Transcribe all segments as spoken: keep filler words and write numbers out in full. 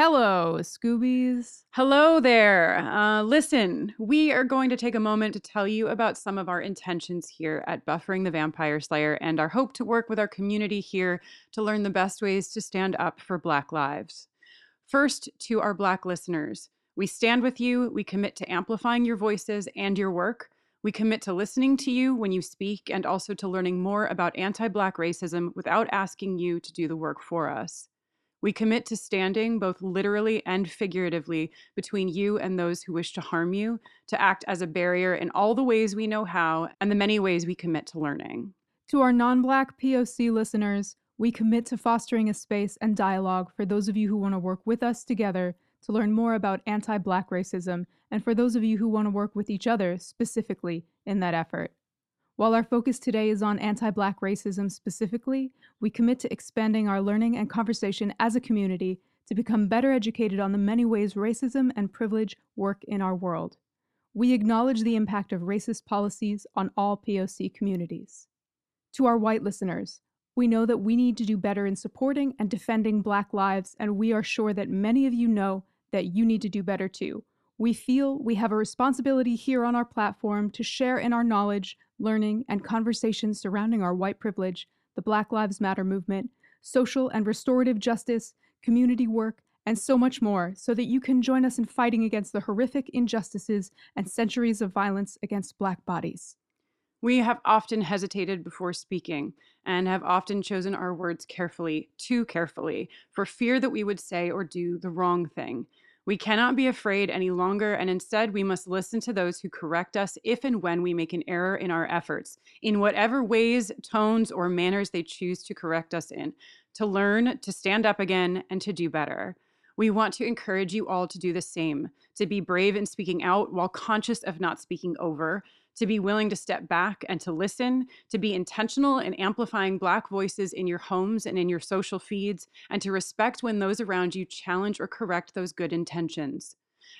Hello, Scoobies. Hello there. Uh, listen, we are going to take a moment to tell you about some of our intentions here at Buffering the Vampire Slayer and our hope to work with our community here to learn the best ways to stand up for Black lives. First, to our Black listeners, we stand with you. We commit to amplifying your voices and your work. We commit to listening to you when you speak and also to learning more about anti-Black racism without asking you to do the work for us. We commit to standing, both literally and figuratively, between you and those who wish to harm you, to act as a barrier in all the ways we know how and the many ways we commit to learning. To our non-Black P O C listeners, we commit to fostering a space and dialogue for those of you who want to work with us together to learn more about anti-Black racism, and for those of you who want to work with each other specifically in that effort. While our focus today is on anti-Black racism specifically, we commit to expanding our learning and conversation as a community to become better educated on the many ways racism and privilege work in our world. We acknowledge the impact of racist policies on all P O C communities. To our white listeners, we know that we need to do better in supporting and defending Black lives, and we are sure that many of you know that you need to do better too. We feel we have a responsibility here on our platform to share in our knowledge, learning, and conversations surrounding our white privilege, the Black Lives Matter movement, social and restorative justice, community work, and so much more, so that you can join us in fighting against the horrific injustices and centuries of violence against Black bodies. We have often hesitated before speaking and have often chosen our words carefully, too carefully, for fear that we would say or do the wrong thing. We cannot be afraid any longer, and instead we must listen to those who correct us if and when we make an error in our efforts, in whatever ways, tones, or manners they choose to correct us in, to learn, to stand up again, and to do better. We want to encourage you all to do the same, to be brave in speaking out while conscious of not speaking over, to be willing to step back and to listen, to be intentional in amplifying Black voices in your homes and in your social feeds, and to respect when those around you challenge or correct those good intentions.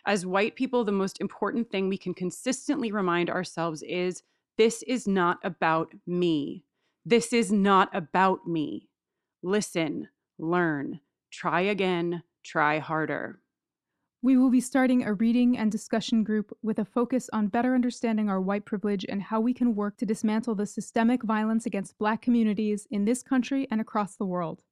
As white people, the most important thing we can consistently remind ourselves is, this is not about me. This is not about me. Listen, learn, try again, try harder. We will be starting a reading and discussion group with a focus on better understanding our white privilege and how we can work to dismantle the systemic violence against Black communities in this country and across the world.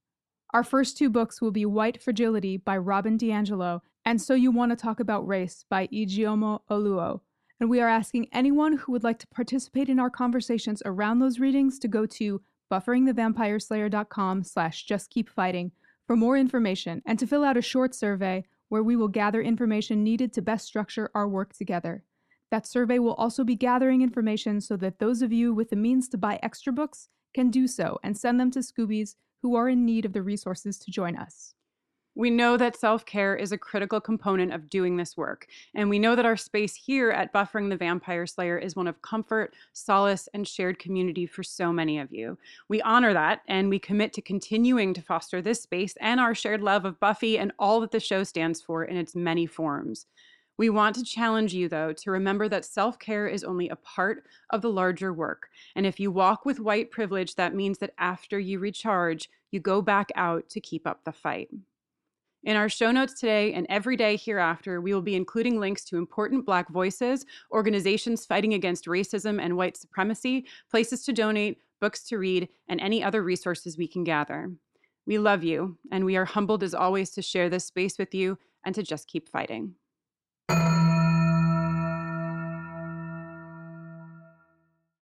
Our first two books will be White Fragility by Robin DiAngelo and So You Want to Talk About Race by Ijeoma Oluo. And we are asking anyone who would like to participate in our conversations around those readings to go to buffering the vampire slayer dot com slash just keep fighting for more information and to fill out a short survey where we will gather information needed to best structure our work together. That survey will also be gathering information so that those of you with the means to buy extra books can do so and send them to Scoobies who are in need of the resources to join us. We know that self-care is a critical component of doing this work, and we know that our space here at Buffering the Vampire Slayer is one of comfort, solace, and shared community for so many of you. We honor that, and we commit to continuing to foster this space and our shared love of Buffy and all that the show stands for in its many forms. We want to challenge you, though, to remember that self-care is only a part of the larger work. And if you walk with white privilege, that means that after you recharge, you go back out to keep up the fight. In our show notes today and every day hereafter, we will be including links to important Black voices, organizations fighting against racism and white supremacy, places to donate, books to read, and any other resources we can gather. We love you, and we are humbled as always to share this space with you and to just keep fighting.